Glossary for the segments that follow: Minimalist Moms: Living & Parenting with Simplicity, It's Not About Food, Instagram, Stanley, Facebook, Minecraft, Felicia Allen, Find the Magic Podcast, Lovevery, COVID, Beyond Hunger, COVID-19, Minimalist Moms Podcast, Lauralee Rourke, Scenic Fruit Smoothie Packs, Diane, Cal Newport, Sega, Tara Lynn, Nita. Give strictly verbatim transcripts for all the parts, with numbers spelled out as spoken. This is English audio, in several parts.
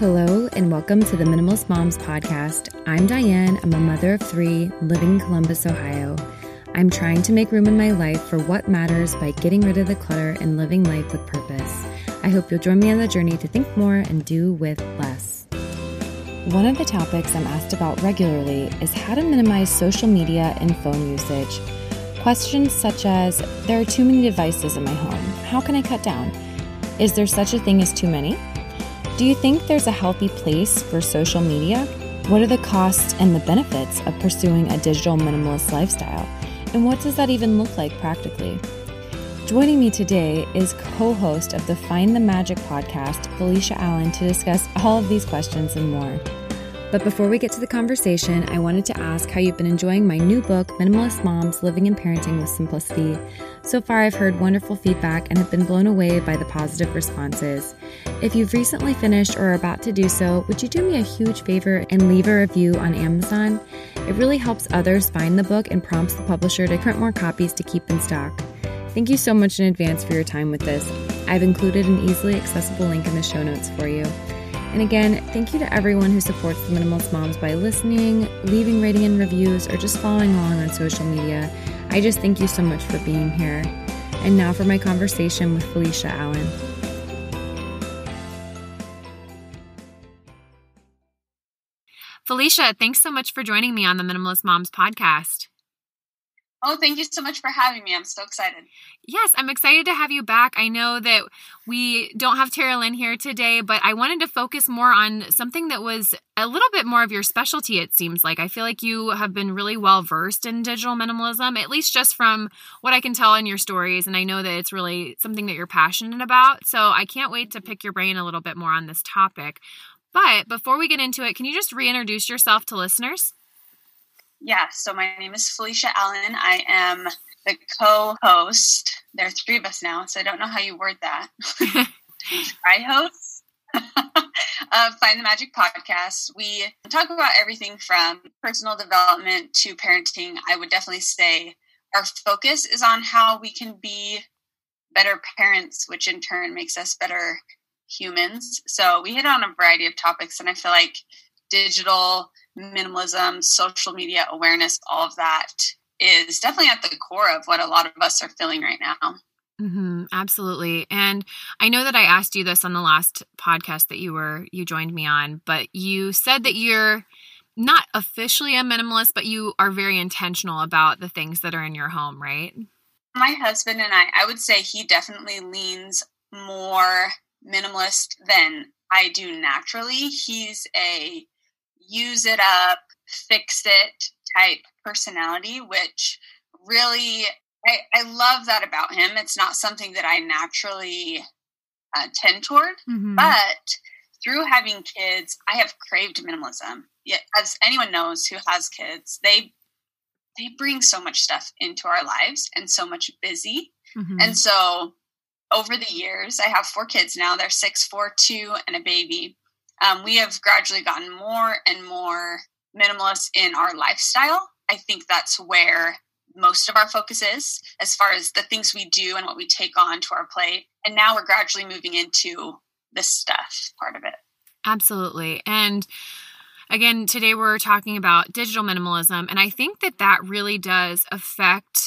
Hello and welcome to the Minimalist Moms podcast. I'm Diane. I'm a mother of three living in Columbus, Ohio. I'm trying to make room in my life for what matters by getting rid of the clutter and living life with purpose. I hope you'll join me on the journey to think more and do with less. One of the topics I'm asked about regularly is how to minimize social media and phone usage. Questions such as, there are too many devices in my home. How can I cut down? Is there such a thing as too many? Do you think there's a healthy place for social media? What are the costs and the benefits of pursuing a digital minimalist lifestyle? And what does that even look like practically? Joining me today is co-host of the Find the Magic podcast, Felicia Allen, to discuss all of these questions and more. But before we get to the conversation, I wanted to ask how you've been enjoying my new book, Minimalist Moms: Living and Parenting with Simplicity. So far, I've heard wonderful feedback and have been blown away by the positive responses. If you've recently finished or are about to do so, would you do me a huge favor and leave a review on Amazon? It really helps others find the book and prompts the publisher to print more copies to keep in stock. Thank you so much in advance for your time with this. I've included an easily accessible link in the show notes for you. And again, thank you to everyone who supports the Minimalist Moms by listening, leaving rating and reviews, or just following along on social media. I just thank you so much for being here. And now for my conversation with Felicia Allen. Felicia, thanks so much for joining me on the Minimalist Moms podcast. Oh, thank you so much for having me. I'm so excited. Yes, I'm excited to have you back. I know that we don't have Tara Lynn here today, but I wanted to focus more on something that was a little bit more of your specialty, it seems like. I feel like you have been really well-versed in digital minimalism, at least just from what I can tell in your stories, and I know that it's really something that you're passionate about, so I can't wait to pick your brain a little bit more on this topic. But before we get into it, can you just reintroduce yourself to listeners? Yeah, so my name is Felicia Allen. I am the co-host. There are three of us now, so I don't know how you word that. I host uh, Find the Magic Podcast. We talk about everything from personal development to parenting. I would definitely say our focus is on how we can be better parents, which in turn makes us better humans. So we hit on a variety of topics, and I feel like digital minimalism, social media awareness, all of that is definitely at the core of what a lot of us are feeling right now. Mm-hmm, absolutely. And I know that I asked you this on the last podcast that you were, you joined me on, but you said that you're not officially a minimalist, but you are very intentional about the things that are in your home, right? My husband and I, I would say he definitely leans more minimalist than I do naturally. He's a use it up, fix it type personality, which really, I, I love that about him. It's not something that I naturally uh, tend toward, mm-hmm. but through having kids, I have craved minimalism. Yet, as anyone knows who has kids, they they bring so much stuff into our lives and so much busy. Mm-hmm. And so over the years, I have four kids now. They're six, four, two, and a baby. Um, we have gradually gotten more and more minimalist in our lifestyle. I think that's where most of our focus is, as far as the things we do and what we take on to our plate. And now we're gradually moving into the stuff part of it. Absolutely. And again, today we're talking about digital minimalism. And I think that that really does affect,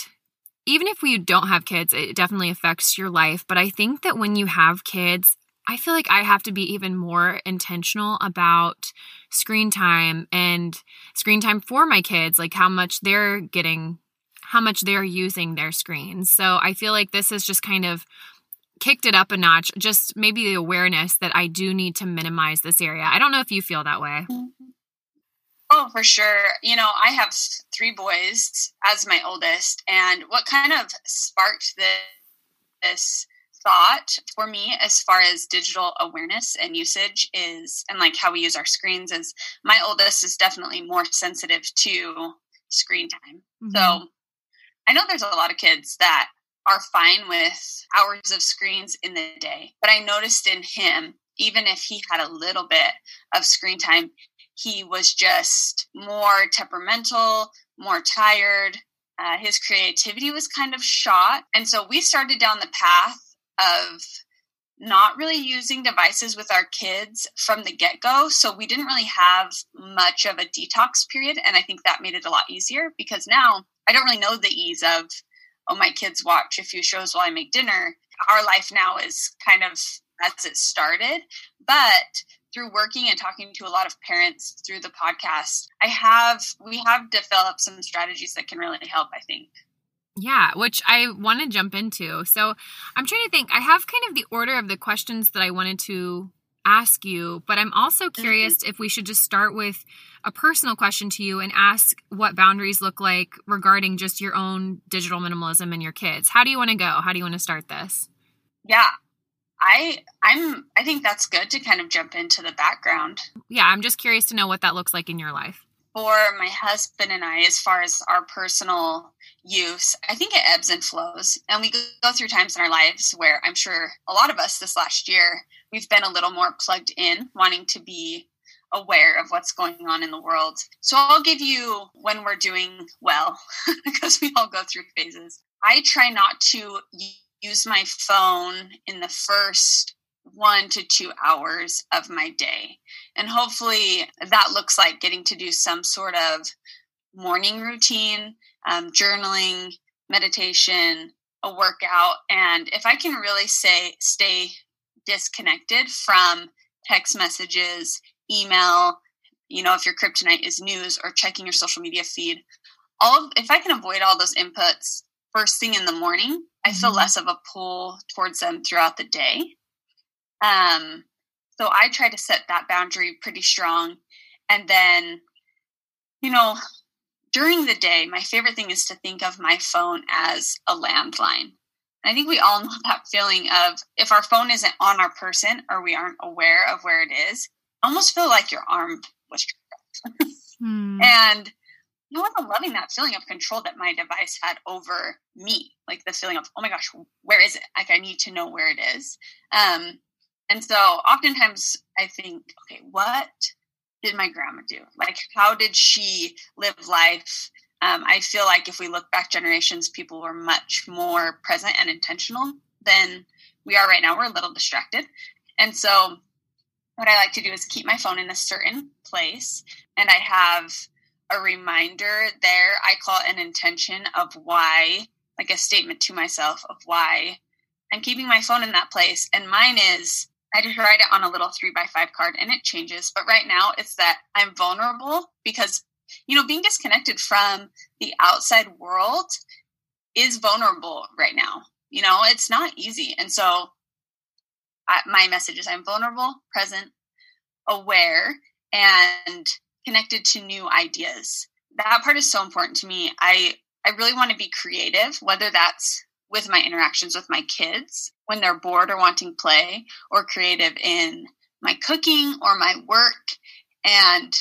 even if we don't have kids, it definitely affects your life. But I think that when you have kids, I feel like I have to be even more intentional about screen time and screen time for my kids, like how much they're getting, how much they're using their screens. So I feel like this has just kind of kicked it up a notch, just maybe the awareness that I do need to minimize this area. I don't know if you feel that way. Oh, for sure. You know, I have three boys as my oldest, and what kind of sparked this, this thought for me as far as digital awareness and usage is, and like how we use our screens, is my oldest is definitely more sensitive to screen time. Mm-hmm. So I know there's a lot of kids that are fine with hours of screens in the day, but I noticed in him, even if he had a little bit of screen time, he was just more temperamental, more tired. Uh, his creativity was kind of shot. And so we started down the path of not really using devices with our kids from the get-go. So we didn't really have much of a detox period. And I think that made it a lot easier, because now I don't really know the ease of, oh, my kids watch a few shows while I make dinner. Our life now is kind of as it started. But through working and talking to a lot of parents through the podcast, I have, we have developed some strategies that can really help, I think. Yeah, which I want to jump into. So I'm trying to think, I have kind of the order of the questions that I wanted to ask you, but I'm also curious mm-hmm. if we should just start with a personal question to you and ask what boundaries look like regarding just your own digital minimalism and your kids. How do you want to go? How do you want to start this? Yeah, I, I'm, I think that's good to kind of jump into the background. Yeah, I'm just curious to know what that looks like in your life. For my husband and I, as far as our personal use, I think it ebbs and flows. And we go through times in our lives where I'm sure a lot of us this last year, we've been a little more plugged in, wanting to be aware of what's going on in the world. So I'll give you when we're doing well, because we all go through phases. I try not to use my phone in the first one to two hours of my day. And hopefully that looks like getting to do some sort of morning routine, um, journaling, meditation, a workout. And if I can really say, stay disconnected from text messages, email, you know, if your kryptonite is news or checking your social media feed, all of, if I can avoid all those inputs first thing in the morning, I feel less of a pull towards them throughout the day. Um, so I try to set that boundary pretty strong. And then, you know, during the day, my favorite thing is to think of my phone as a landline. And I think we all know that feeling of if our phone isn't on our person or we aren't aware of where it is, I almost feel like your arm was cut off. hmm. And I wasn't loving that feeling of control that my device had over me, like the feeling of, oh my gosh, where is it? Like I need to know where it is. Um, And so oftentimes I think, okay, what did my grandma do? Like, how did she live life? Um, I feel like if we look back generations, people were much more present and intentional than we are right now. We're a little distracted. And so what I like to do is keep my phone in a certain place. And I have a reminder there. I call it an intention of why, like a statement to myself of why I'm keeping my phone in that place. And mine is, I just write it on a little three by five card and it changes. But right now it's that I'm vulnerable because, you know, being disconnected from the outside world is vulnerable right now. You know, it's not easy. And so I, my message is I'm vulnerable, present, aware, and connected to new ideas. That part is so important to me. I, I really want to be creative, whether that's with my interactions with my kids when they're bored or wanting play, or creative in my cooking or my work. And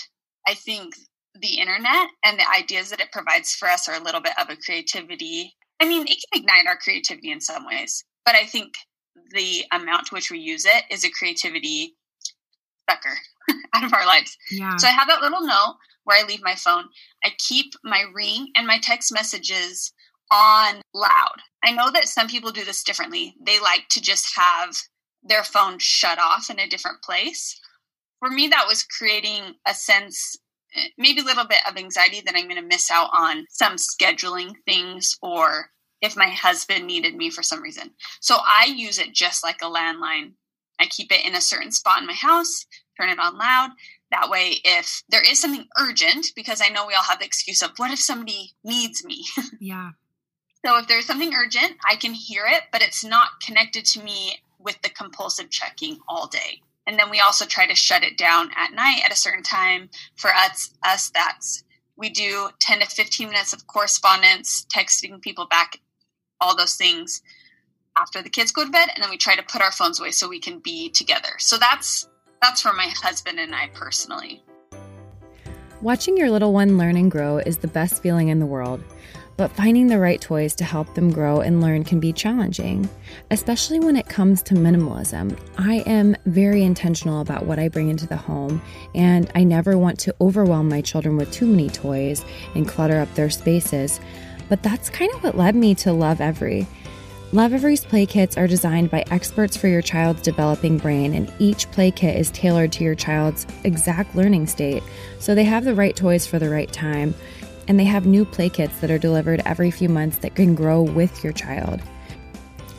I think the internet and the ideas that it provides for us are a little bit of a creativity. I mean, it can ignite our creativity in some ways, but I think the amount to which we use it is a creativity sucker out of our lives. Yeah. So I have that little note where I leave my phone. I keep my ring and my text messages on loud. I know that some people do this differently. They like to just have their phone shut off in a different place. For me, that was creating a sense, maybe a little bit of anxiety that I'm going to miss out on some scheduling things or if my husband needed me for some reason. So I use it just like a landline. I keep it in a certain spot in my house, turn it on loud. That way, if there is something urgent, because I know we all have the excuse of, what if somebody needs me? Yeah. So if there's something urgent, I can hear it, but it's not connected to me with the compulsive checking all day. And then we also try to shut it down at night at a certain time. For us, us that's we do ten to fifteen minutes of correspondence, texting people back, all those things after the kids go to bed. And then we try to put our phones away so we can be together. So that's that's for my husband and I personally. Watching your little one learn and grow is the best feeling in the world. But finding the right toys to help them grow and learn can be challenging, especially when it comes to minimalism. I am very intentional about what I bring into the home, and I never want to overwhelm my children with too many toys and clutter up their spaces. But that's kind of what led me to Lovevery. Lovevery's play kits are designed by experts for your child's developing brain, and each play kit is tailored to your child's exact learning state, so they have the right toys for the right time, and they have new play kits that are delivered every few months that can grow with your child.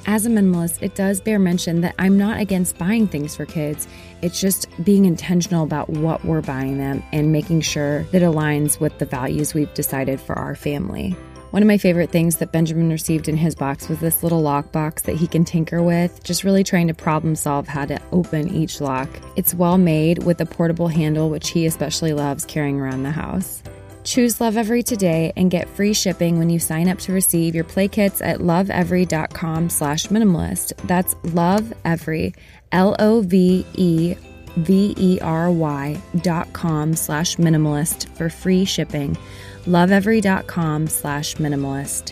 As a minimalist, it does bear mention that I'm not against buying things for kids. It's just being intentional about what we're buying them and making sure that aligns with the values we've decided for our family. One of my favorite things that Benjamin received in his box was this little lock box that he can tinker with, just really trying to problem solve how to open each lock. It's well made with a portable handle, which he especially loves carrying around the house. Choose Lovevery today and get free shipping when you sign up to receive your play kits at lovevery.com slash minimalist. That's Lovevery, L O V E V E R Y dot com slash minimalist for free shipping. Lovevery.com slash minimalist.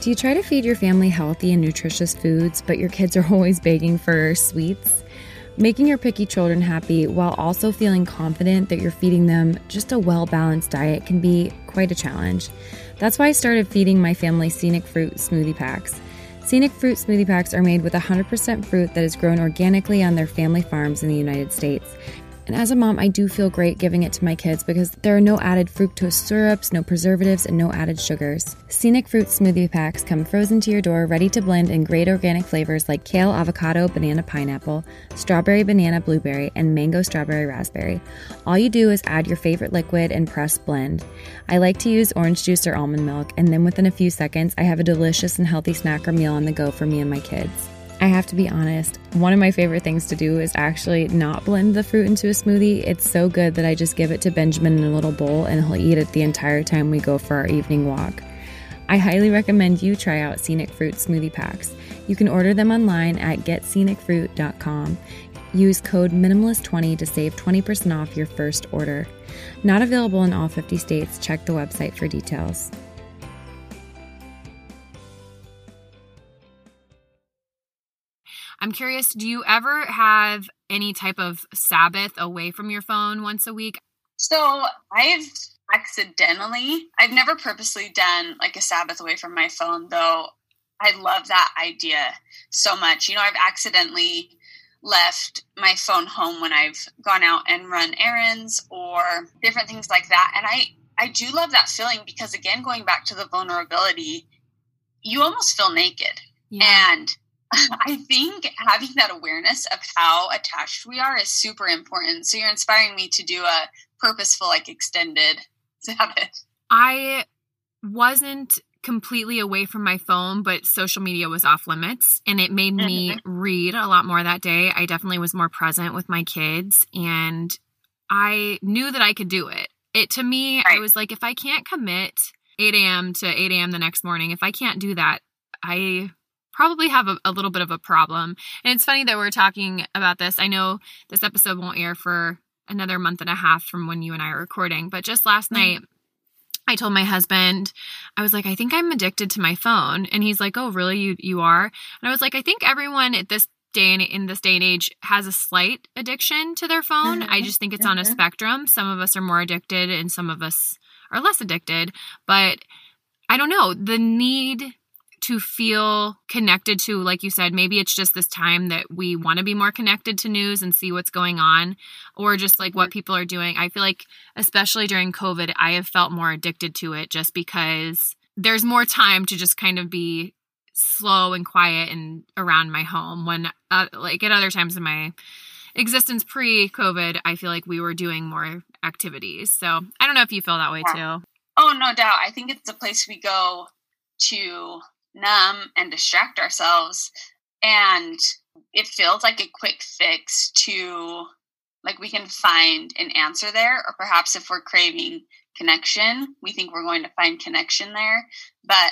Do you try to feed your family healthy and nutritious foods, but your kids are always begging for sweets? Making your picky children happy while also feeling confident that you're feeding them just a well-balanced diet can be quite a challenge. That's why I started feeding my family Scenic Fruit Smoothie Packs. Scenic Fruit Smoothie Packs are made with one hundred percent fruit that is grown organically on their family farms in the United States. And as a mom, I do feel great giving it to my kids because there are no added fructose syrups, no preservatives, and no added sugars. Scenic Fruit Smoothie Packs come frozen to your door, ready to blend in great organic flavors like kale, avocado, banana, pineapple, strawberry, banana, blueberry, and mango, strawberry, raspberry. All you do is add your favorite liquid and press blend. I like to use orange juice or almond milk, and then within a few seconds, I have a delicious and healthy snack or meal on the go for me and my kids. I have to be honest, one of my favorite things to do is actually not blend the fruit into a smoothie. It's so good that I just give it to Benjamin in a little bowl and he'll eat it the entire time we go for our evening walk. I highly recommend you try out Scenic Fruit Smoothie Packs. You can order them online at get scenic fruit dot com. Use code minimalist twenty to save twenty percent off your first order. Not available in all fifty states. Check the website for details. I'm curious, do you ever have any type of Sabbath away from your phone once a week? So I've accidentally, I've never purposely done like a Sabbath away from my phone, though I love that idea so much. You know, I've accidentally left my phone home when I've gone out and run errands or different things like that. And I, I do love that feeling because, again, going back to the vulnerability, you almost feel naked. Yeah. And I think having that awareness of how attached we are is super important. So you're inspiring me to do a purposeful, like, extended Sabbath. I wasn't completely away from my phone, but social media was off limits, and it made me read a lot more that day. I definitely was more present with my kids, and I knew that I could do it. It, to me, right. I was like, if I can't commit eight a.m. to eight a.m. the next morning, if I can't do that, I probably have a, a little bit of a problem. And it's funny that we're talking about this. I know this episode won't air for another month and a half from when you and I are recording, but just last night I told my husband, I was like, I think I'm addicted to my phone. And he's like, oh, really? You, you are? And I was like, I think everyone at this day and in this day and age has a slight addiction to their phone. I just think it's on a spectrum. Some of us are more addicted and some of us are less addicted, but I don't know, the need to feel connected to, like you said, maybe it's just this time that we want to be more connected to news and see what's going on or just like what people are doing. I feel like, especially during COVID, I have felt more addicted to it just because there's more time to just kind of be slow and quiet and around my home when uh, like at other times in my existence pre-COVID, I feel like we were doing more activities. So I don't know if you feel that way yeah. too. Oh, no doubt. I think it's a place we go to numb and distract ourselves, and it feels like a quick fix to, like, we can find an answer there, or perhaps if we're craving connection, we think we're going to find connection there. But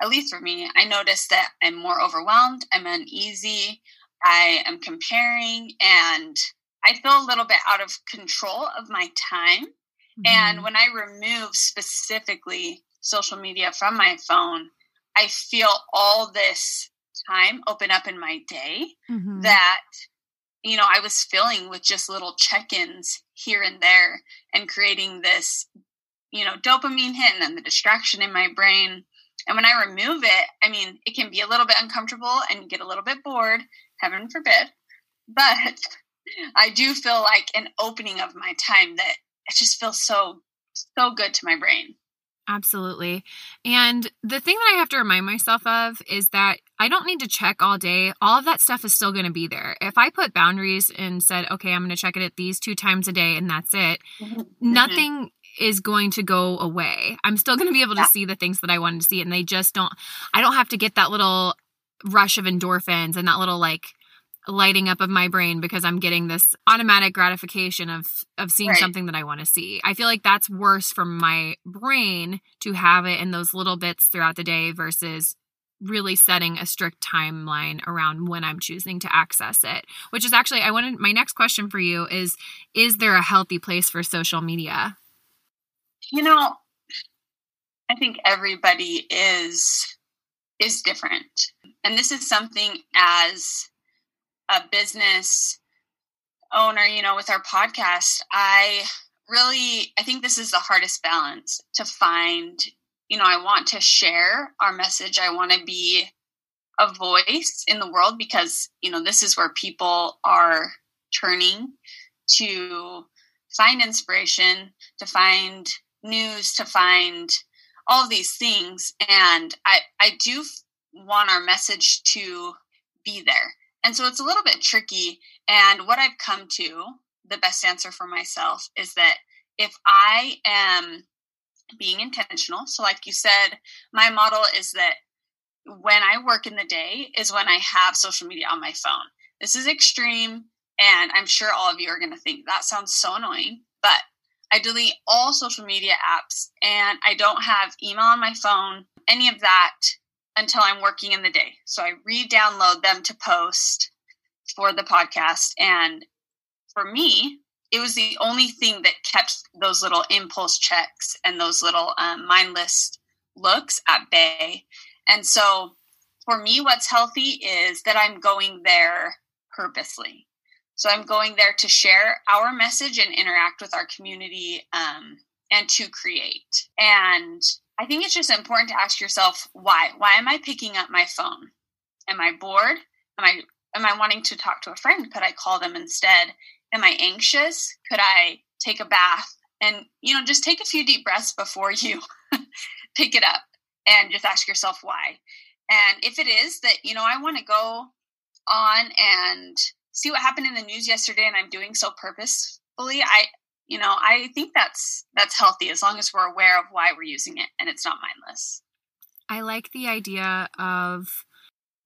at least for me, I noticed that I'm more overwhelmed, I'm uneasy, I am comparing, and I feel a little bit out of control of my time. Mm-hmm. And when I remove specifically social media from my phone, I feel all this time open up in my day mm-hmm. that, you know, I was filling with just little check-ins here and there and creating this, you know, dopamine hit and then the distraction in my brain. And when I remove it, I mean, it can be a little bit uncomfortable and you get a little bit bored, heaven forbid, but I do feel like an opening of my time that it just feels so, so good to my brain. Absolutely. And the thing that I have to remind myself of is that I don't need to check all day. All of that stuff is still going to be there. If I put boundaries and said, okay, I'm going to check it at these two times a day and that's it, mm-hmm. nothing is going to go away. I'm still going to be able to yeah. see the things that I wanted to see. And they just don't, I don't have to get that little rush of endorphins and that little like lighting up of my brain because I'm getting this automatic gratification of, of seeing right. something that I want to see. I feel like that's worse for my brain to have it in those little bits throughout the day versus really setting a strict timeline around when I'm choosing to access it, which is actually, I wanted, my next question for you is, is there a healthy place for social media? You know, I think everybody is, is different. And this is something as a business owner, you know, with our podcast, I really, I think this is the hardest balance to find. You know, I want to share our message. I want to be a voice in the world because, you know, this is where people are turning to find inspiration, to find news, to find all these things. And I, I do want our message to be there. And so it's a little bit tricky. And what I've come to, the best answer for myself is that if I am being intentional, so like you said, my model is that when I work in the day is when I have social media on my phone. This is extreme. And I'm sure all of you are going to think that sounds so annoying, but I delete all social media apps and I don't have email on my phone, any of that, until I'm working in the day. So I re-download them to post for the podcast. And for me, it was the only thing that kept those little impulse checks and those little um, mindless looks at bay. And so for me, what's healthy is that I'm going there purposely. So I'm going there to share our message and interact with our community um, and to create. And I think it's just important to ask yourself, why? Why am I picking up my phone? Am I bored? Am I am I wanting to talk to a friend? Could I call them instead? Am I anxious? Could I take a bath? And, you know, just take a few deep breaths before you pick it up and just ask yourself why. And if it is that, you know, I want to go on and see what happened in the news yesterday and I'm doing so purposefully, I You know, I think that's that's healthy as long as we're aware of why we're using it and it's not mindless. I like the idea of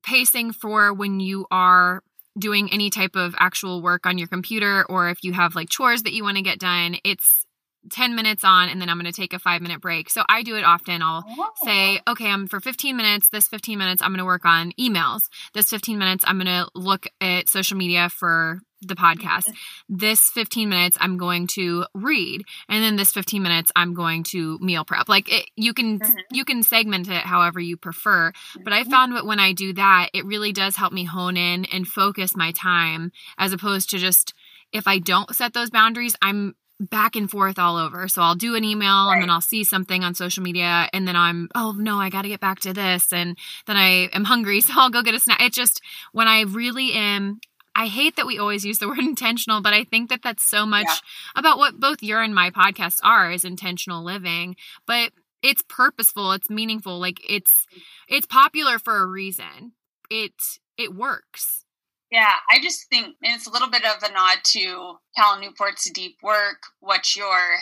pacing for when you are doing any type of actual work on your computer or if you have like chores that you want to get done. It's ten minutes on and then I'm going to take a five minute break. So I do it often. I'll oh. say, okay, I'm for fifteen minutes, this fifteen minutes, I'm going to work on emails. This fifteen minutes, I'm going to look at social media for the podcast. This fifteen minutes, I'm going to read. And then this fifteen minutes, I'm going to meal prep. Like it, you can, mm-hmm. you can segment it however you prefer. But I found that when I do that, it really does help me hone in and focus my time as opposed to just, if I don't set those boundaries, I'm back and forth all over. So I'll do an email right. and then I'll see something on social media and then I'm, oh no, I got to get back to this. And then I am hungry. So I'll go get a snack. It just, when I really am, I hate that we always use the word intentional, but I think that that's so much yeah. about what both your and my podcasts are is intentional living, but it's purposeful. It's meaningful. Like it's, it's popular for a reason. It, it works. Yeah, I just think, and it's a little bit of a nod to Cal Newport's deep work, what you're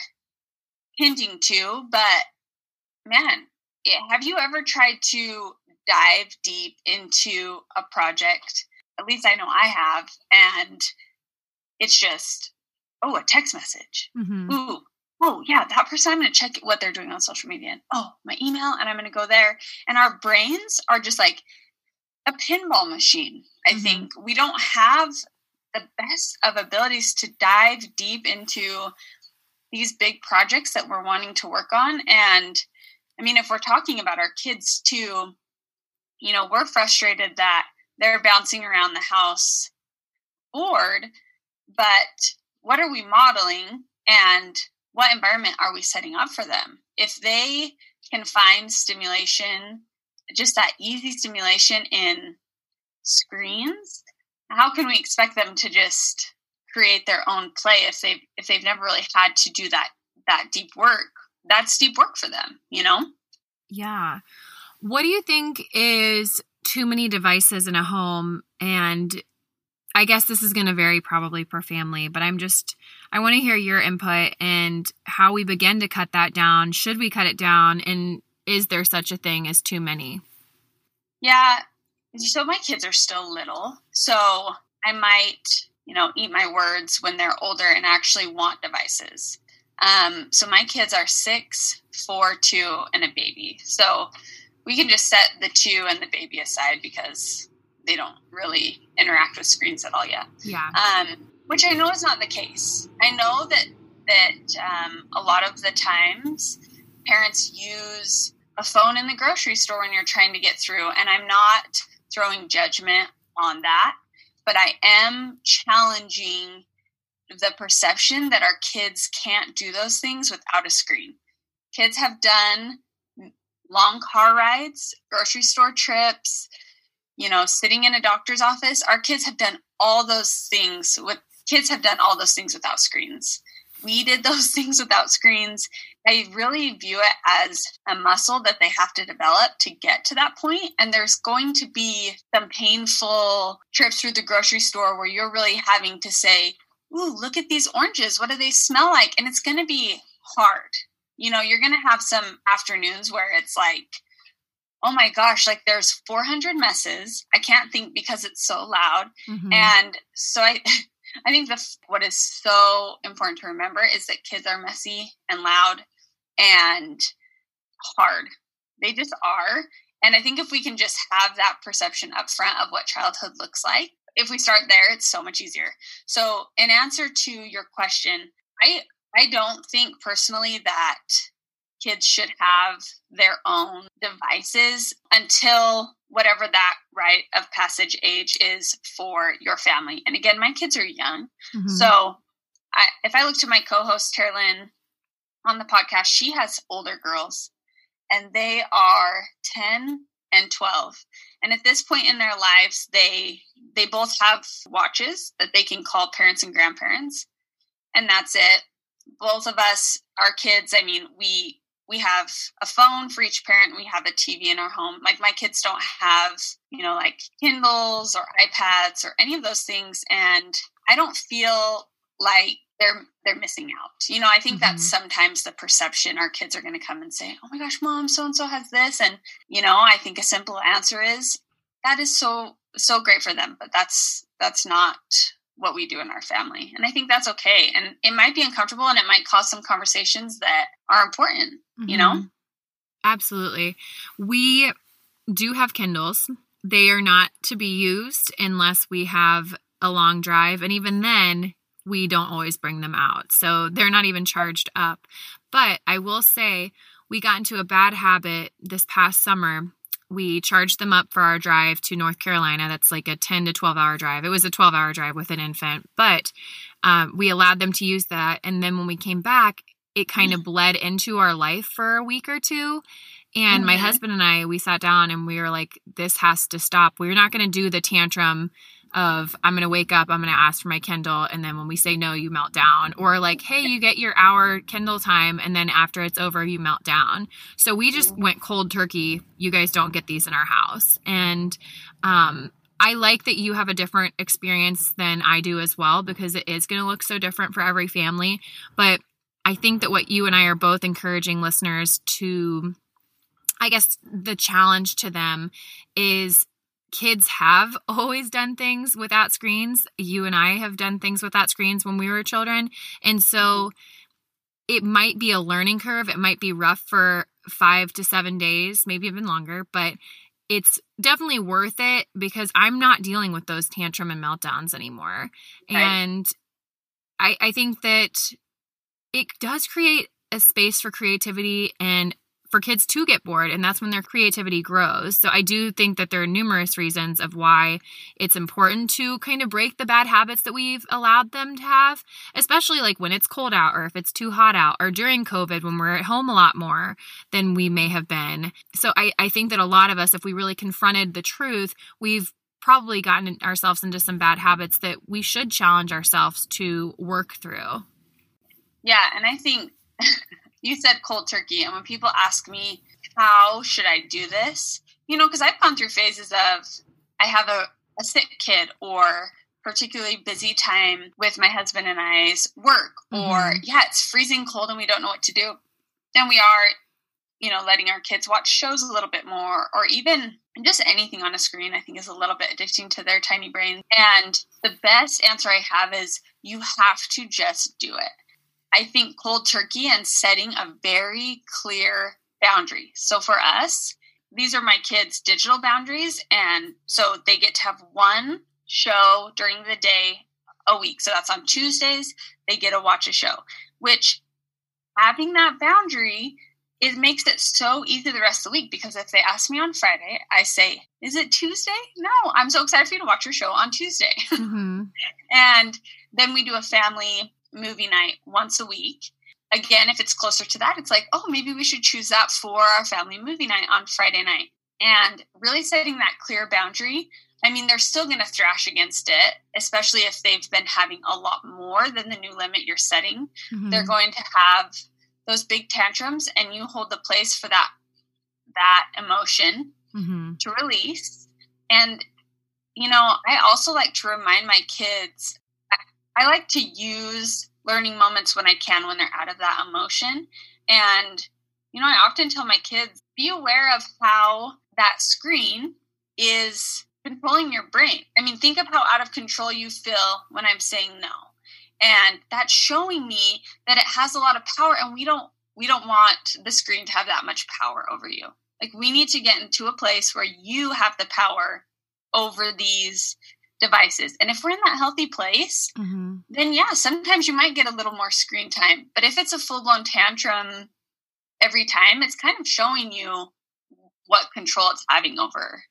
hinting to, but man, have you ever tried to dive deep into a project? At least I know I have, and it's just, oh, a text message. Mm-hmm. Ooh, oh yeah, that person, I'm going to check what they're doing on social media. And, oh, my email, and I'm going to go there. And our brains are just like a pinball machine. I mm-hmm. think we don't have the best of abilities to dive deep into these big projects that we're wanting to work on. And I mean, if we're talking about our kids too, you know, we're frustrated that they're bouncing around the house bored, but what are we modeling and what environment are we setting up for them? If they can find stimulation just that easy stimulation in screens, how can we expect them to just create their own play if they've, if they've never really had to do that, that deep work? That's deep work for them, you know? Yeah. What do you think is too many devices in a home? And I guess this is going to vary probably per family, but I'm just, I want to hear your input and how we begin to cut that down. Should we cut it down? And is there such a thing as too many? Yeah. So my kids are still little, so I might, you know, eat my words when they're older and actually want devices. Um, so my kids are six, four, two, and a baby. So we can just set the two and the baby aside because they don't really interact with screens at all yet. Yeah. Um, which I know is not the case. I know that, that, um, a lot of the times parents use a phone in the grocery store when you're trying to get through. And I'm not throwing judgment on that, but I am challenging the perception that our kids can't do those things without a screen. Kids have done long car rides, grocery store trips, you know, sitting in a doctor's office. Our kids have done all those things with kids have done all those things without screens. We did those things without screens. I really view it as a muscle that they have to develop to get to that point. And there's going to be some painful trips through the grocery store where you're really having to say, ooh, look at these oranges. What do they smell like? And it's going to be hard. You know, you're going to have some afternoons where it's like, oh my gosh, like there's four hundred messes. I can't think because it's so loud. Mm-hmm. And so I... I think the what is so important to remember is that kids are messy and loud and hard. They just are. And I think if we can just have that perception up front of what childhood looks like, if we start there, it's so much easier. So in answer to your question, I I don't think personally that kids should have their own devices until whatever that rite of passage age is for your family. And again, my kids are young. Mm-hmm. So I, if I look to my co-host, Tara Lynn, on the podcast, she has older girls and they are ten and twelve. And at this point in their lives, they, they both have watches that they can call parents and grandparents. And that's it. Both of us, our kids, I mean, we, we have a phone for each parent. And we have a T V in our home. Like my kids don't have, you know, like Kindles or iPads or any of those things. And I don't feel like they're, they're missing out. You know, I think mm-hmm. that's sometimes the perception our kids are going to come and say, oh my gosh, mom, so-and-so has this. And, you know, I think a simple answer is that is so, so great for them, but that's, that's not what we do in our family. And I think that's okay. And it might be uncomfortable and it might cause some conversations that are important, mm-hmm. you know? Absolutely. We do have Kindles. They are not to be used unless we have a long drive. And even then we don't always bring them out. So they're not even charged up. But I will say we got into a bad habit this past summer. We charged them up for our drive to North Carolina. That's like a ten to twelve hour drive. It was a twelve hour drive with an infant, but um, we allowed them to use that. And then when we came back, it kind of bled into our life for a week or two. And mm-hmm. my husband and I, we sat down and we were like, this has to stop. We're not going to do the tantrum of I'm going to wake up, I'm going to ask for my Kindle. And then when we say no, you melt down, or like, hey, you get your hour Kindle time. And then after it's over, you melt down. So we just went cold turkey. You guys don't get these in our house. And, um, I like that you have a different experience than I do as well, because it is going to look so different for every family. But I think that what you and I are both encouraging listeners to, I guess the challenge to them is kids have always done things without screens. You and I have done things without screens when we were children. And so it might be a learning curve. It might be rough for five to seven days, maybe even longer, but it's definitely worth it because I'm not dealing with those tantrum and meltdowns anymore. Right. And I, I think that it does create a space for creativity and for kids to get bored, and that's when their creativity grows. So I do think that there are numerous reasons of why it's important to kind of break the bad habits that we've allowed them to have, especially like when it's cold out or if it's too hot out or during COVID when we're at home a lot more than we may have been. So I, I think that a lot of us, if we really confronted the truth, we've probably gotten ourselves into some bad habits that we should challenge ourselves to work through. Yeah. And I think you said cold turkey. And when people ask me, how should I do this? You know, because I've gone through phases of, I have a, a sick kid, or particularly busy time with my husband and I's work, mm-hmm. or yeah, it's freezing cold and we don't know what to do. And we are, you know, letting our kids watch shows a little bit more, or even just anything on a screen, I think is a little bit addicting to their tiny brains. And the best answer I have is you have to just do it. I think cold turkey and setting a very clear boundary. So for us, these are my kids' digital boundaries. And so they get to have one show during the day a week. So that's on Tuesdays, they get to watch a show, which having that boundary, it makes it so easy the rest of the week. Because if they ask me on Friday, I say, is it Tuesday? No, I'm so excited for you to watch your show on Tuesday. Mm-hmm. And then we do a family movie night once a week. Again, if it's closer to that, it's like, oh, maybe we should choose that for our family movie night on Friday night. And really setting that clear boundary. I mean, they're still going to thrash against it, especially if they've been having a lot more than the new limit you're setting. Mm-hmm. They're going to have those big tantrums, and you hold the place for that, that emotion mm-hmm. to release. And, you know, I also like to remind my kids, I like to use learning moments when I can, when they're out of that emotion. And, you know, I often tell my kids, be aware of how that screen is controlling your brain. I mean, think of how out of control you feel when I'm saying no. And that's showing me that it has a lot of power, and we don't, we don't want the screen to have that much power over you. Like, we need to get into a place where you have the power over these devices. And if we're in that healthy place, mm-hmm. then yeah, sometimes you might get a little more screen time. But if it's a full-blown tantrum every time, it's kind of showing you what control it's having over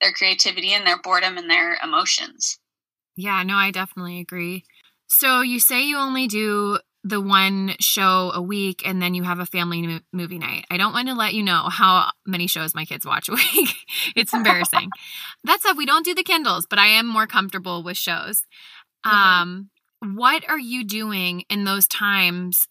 their creativity and their boredom and their emotions. Yeah, no, I definitely agree. So you say you only do the one show a week, and then you have a family mo- movie night. I don't want to let you know how many shows my kids watch a week. It's embarrassing. That said, we don't do the Kindles, but I am more comfortable with shows. Um, mm-hmm. What are you doing in those times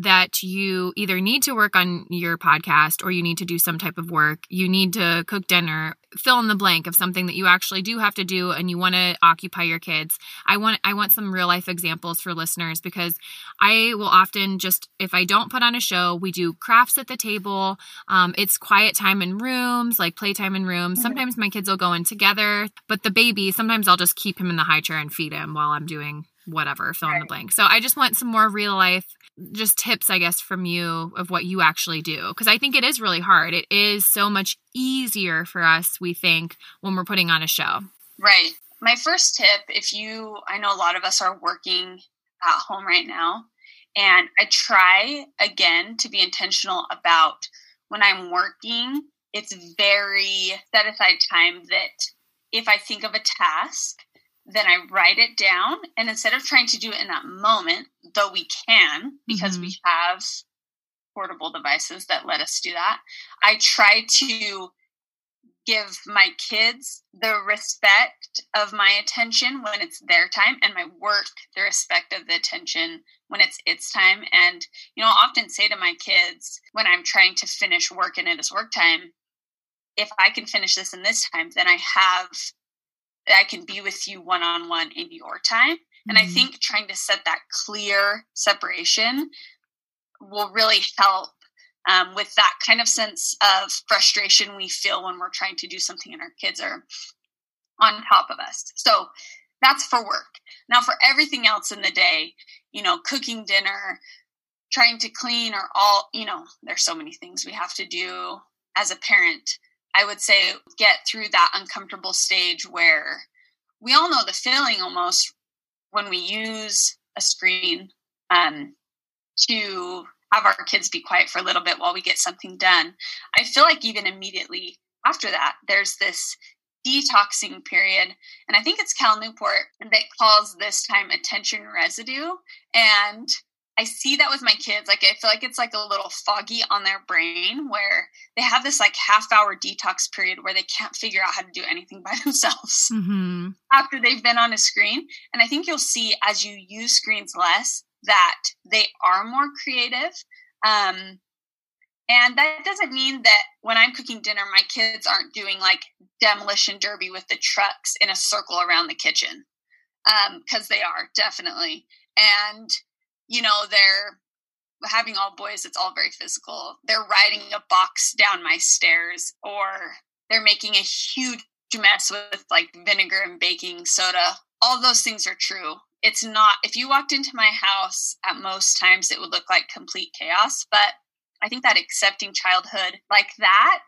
that you either need to work on your podcast, or you need to do some type of work, you need to cook dinner, fill in the blank of something that you actually do have to do and you want to occupy your kids? I want I want some real life examples for listeners, because I will often just, if I don't put on a show, we do crafts at the table. Um, it's quiet time in rooms, like playtime in rooms. Sometimes my kids will go in together, but the baby, sometimes I'll just keep him in the high chair and feed him while I'm doing whatever, fill in the blank. So I just want some more real life, just tips, I guess, from you of what you actually do. Because I think it is really hard. It is so much easier for us, we think, when we're putting on a show. Right. My first tip, if you, I know a lot of us are working at home right now, and I try again to be intentional about when I'm working, it's very set aside time that if I think of a task, then I write it down. And instead of trying to do it in that moment, though we can, because mm-hmm. we have portable devices that let us do that, I try to give my kids the respect of my attention when it's their time, and my work the respect of the attention when it's its time. And, you know, I'll often say to my kids when I'm trying to finish work and it is work time, if I can finish this in this time, then I have I can be with you one-on-one in your time. And mm-hmm. I think trying to set that clear separation will really help um, with that kind of sense of frustration we feel when we're trying to do something and our kids are on top of us. So that's for work. Now for everything else in the day, you know, cooking dinner, trying to clean, or all, you know, there's so many things we have to do as a parent. I would say get through that uncomfortable stage where we all know the feeling almost when we use a screen um, to have our kids be quiet for a little bit while we get something done. I feel like even immediately after that, there's this detoxing period. And I think it's Cal Newport that calls this time attention residue. And I see that with my kids. Like, I feel like it's like a little foggy on their brain where they have this like half hour detox period where they can't figure out how to do anything by themselves mm-hmm. after they've been on a screen. And I think you'll see as you use screens less, that they are more creative. Um, And that doesn't mean that when I'm cooking dinner, my kids aren't doing like demolition derby with the trucks in a circle around the kitchen. Um, cause they are definitely. And you know, they're having all boys. It's all very physical. They're riding a box down my stairs, or they're making a huge mess with like vinegar and baking soda. All those things are true. It's not, if you walked into my house at most times, it would look like complete chaos, but I think that accepting childhood like that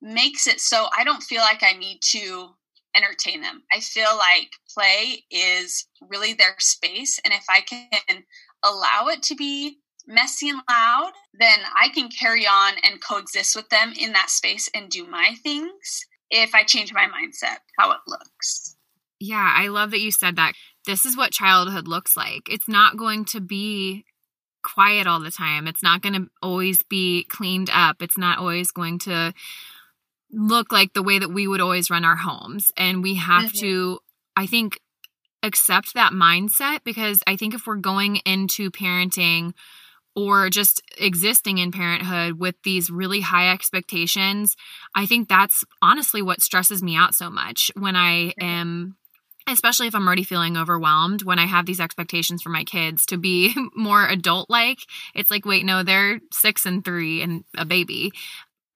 makes it so I don't feel like I need to entertain them. I feel like play is really their space. And if I can allow it to be messy and loud, then I can carry on and coexist with them in that space and do my things if I change my mindset, how it looks. Yeah, I love that you said that. This is what childhood looks like. It's not going to be quiet all the time. It's not going to always be cleaned up. It's not always going to look like the way that we would always run our homes. And we have mm-hmm. to, I think, accept that mindset, because I think if we're going into parenting or just existing in parenthood with these really high expectations, I think that's honestly what stresses me out so much when I am, especially if I'm already feeling overwhelmed, when I have these expectations for my kids to be more adult-like. It's like, wait, no, they're six and three and a baby.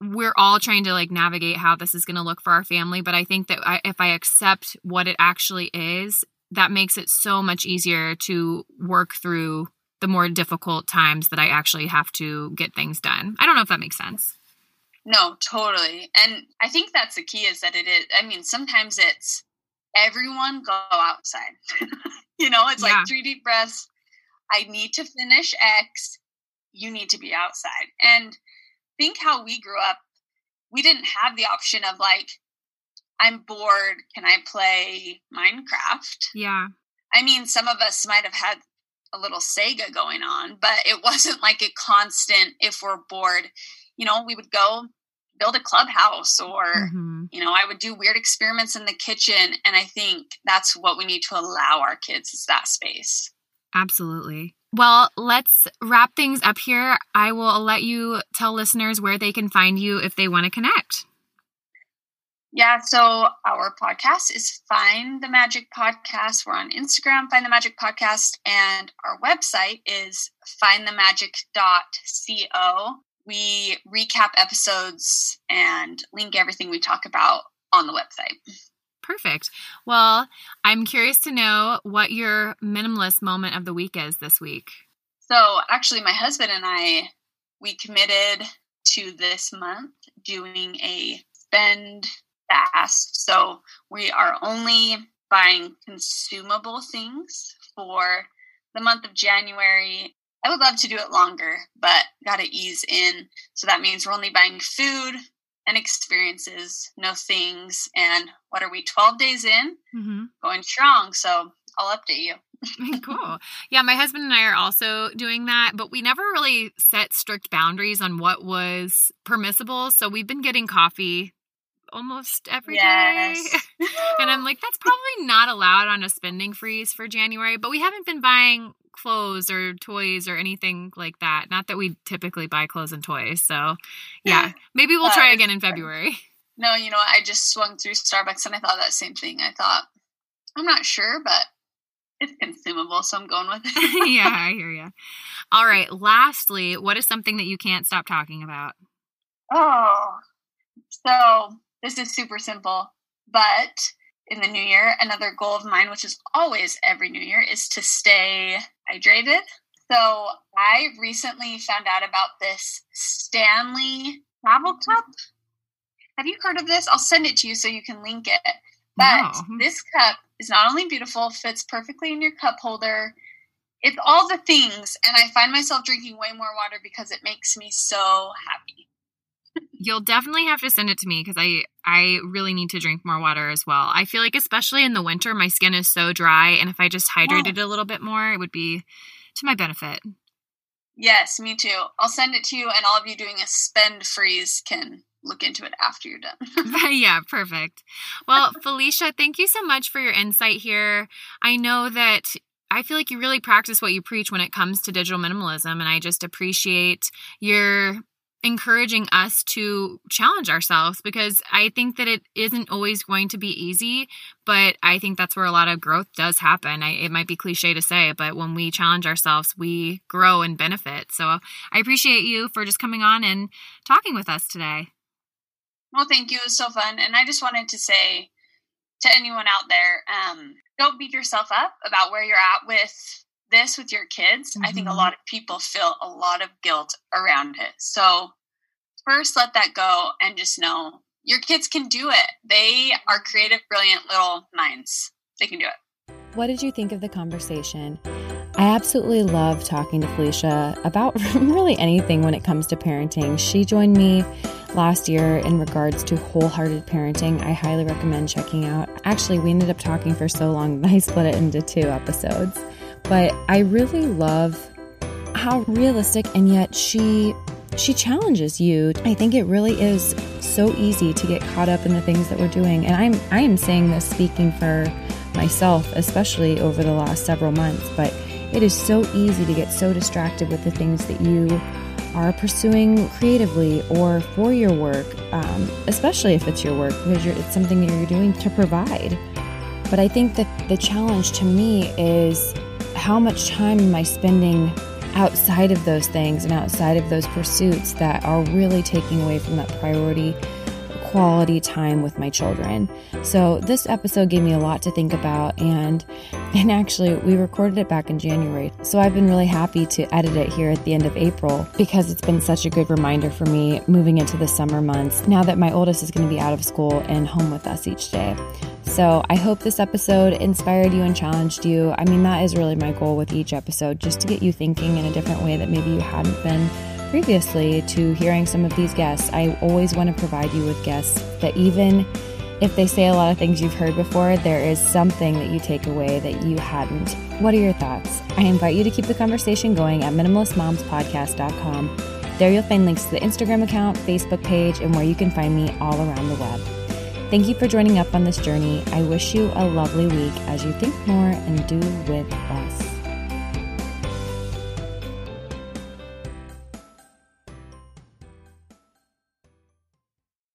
We're all trying to like navigate how this is going to look for our family. But I think that I, if I accept what it actually is, that makes it so much easier to work through the more difficult times that I actually have to get things done. I don't know if that makes sense. No, totally. And I think that's the key, is that it is, I mean, sometimes it's, everyone go outside. You know, it's yeah. like three deep breaths. I need to finish X. You need to be outside. And think how we grew up. We didn't have the option of like, I'm bored. Can I play Minecraft? Yeah. I mean, some of us might have had a little Sega going on, but it wasn't like a constant, if we're bored, you know, we would go build a clubhouse or, mm-hmm. you know, I would do weird experiments in the kitchen. And I think that's what we need to allow our kids, is that space. Absolutely. Well, let's wrap things up here. I will let you tell listeners where they can find you if they want to connect. Yeah. So our podcast is Find the Magic Podcast. We're on Instagram, Find the Magic Podcast. And our website is find the magic dot co. We recap episodes and link everything we talk about on the website. Perfect. Well, I'm curious to know what your minimalist moment of the week is this week. So actually, my husband and I, we committed to this month doing a spend fast. So we are only buying consumable things for the month of January. I would love to do it longer, but got to ease in. So that means we're only buying food and experiences, no things. And what are we, twelve days in? Mm-hmm. Going strong. So I'll update you. Cool. Yeah, my husband and I are also doing that, but we never really set strict boundaries on what was permissible. So we've been getting coffee almost every yes. day. And I'm like, that's probably not allowed on a spending freeze for January, but we haven't been buying clothes or toys or anything like that. Not that we typically buy clothes and toys. So yeah, maybe we'll try again in February. No, you know, I just swung through Starbucks and I thought that same thing. I thought, I'm not sure, but it's consumable. So I'm going with it. Yeah, I hear you. All right. Lastly, what is something that you can't stop talking about? Oh, so this is super simple, but in the new year, another goal of mine, which is always every new year, is to stay hydrated. So I recently found out about this Stanley travel cup. Have you heard of this? I'll send it to you so you can link it. But wow. This cup is not only beautiful, fits perfectly in your cup holder. It's all the things, and I find myself drinking way more water because it makes me so happy. You'll definitely have to send it to me because I, I really need to drink more water as well. I feel like especially in the winter, my skin is so dry, and if I just hydrated yeah. a little bit more, it would be to my benefit. Yes, me too. I'll send it to you, and all of you doing a spend freeze can look into it after you're done. Yeah, perfect. Well, Felicia, thank you so much for your insight here. I know that I feel like you really practice what you preach when it comes to digital minimalism, and I just appreciate your encouraging us to challenge ourselves, because I think that it isn't always going to be easy, but I think that's where a lot of growth does happen. I, it might be cliche to say, but when we challenge ourselves, we grow and benefit. So I appreciate you for just coming on and talking with us today. Well, thank you. It was so fun. And I just wanted to say to anyone out there, um, don't beat yourself up about where you're at with this with your kids. Mm-hmm. I think a lot of people feel a lot of guilt around it. So first, let that go and just know your kids can do it. They are creative, brilliant little minds. They can do it. What did you think of the conversation? I absolutely love talking to Felicia about really anything when it comes to parenting. She joined me last year in regards to wholehearted parenting. I highly recommend checking out. Actually, we ended up talking for so long that I split it into two episodes. But I really love how realistic, and yet she she challenges you. I think it really is so easy to get caught up in the things that we're doing. And I'm I am saying this speaking for myself, especially over the last several months, but it is so easy to get so distracted with the things that you are pursuing creatively or for your work, um, especially if it's your work, because you're, it's something that you're doing to provide. But I think that the challenge to me is, how much time am I spending outside of those things and outside of those pursuits that are really taking away from that priority quality time with my children? So this episode gave me a lot to think about, and and actually we recorded it back in January. So I've been really happy to edit it here at the end of April, because it's been such a good reminder for me moving into the summer months now that my oldest is going to be out of school and home with us each day. So I hope this episode inspired you and challenged you. I mean, that is really my goal with each episode, just to get you thinking in a different way that maybe you hadn't been previously to hearing some of these guests. I always want to provide you with guests that, even if they say a lot of things you've heard before, there is something that you take away that you hadn't. What are your thoughts? I invite you to keep the conversation going at minimalist moms podcast dot com. There you'll find links to the Instagram account, Facebook page, and where you can find me all around the web. Thank you for joining up on this journey. I wish you a lovely week as you think more and do with less.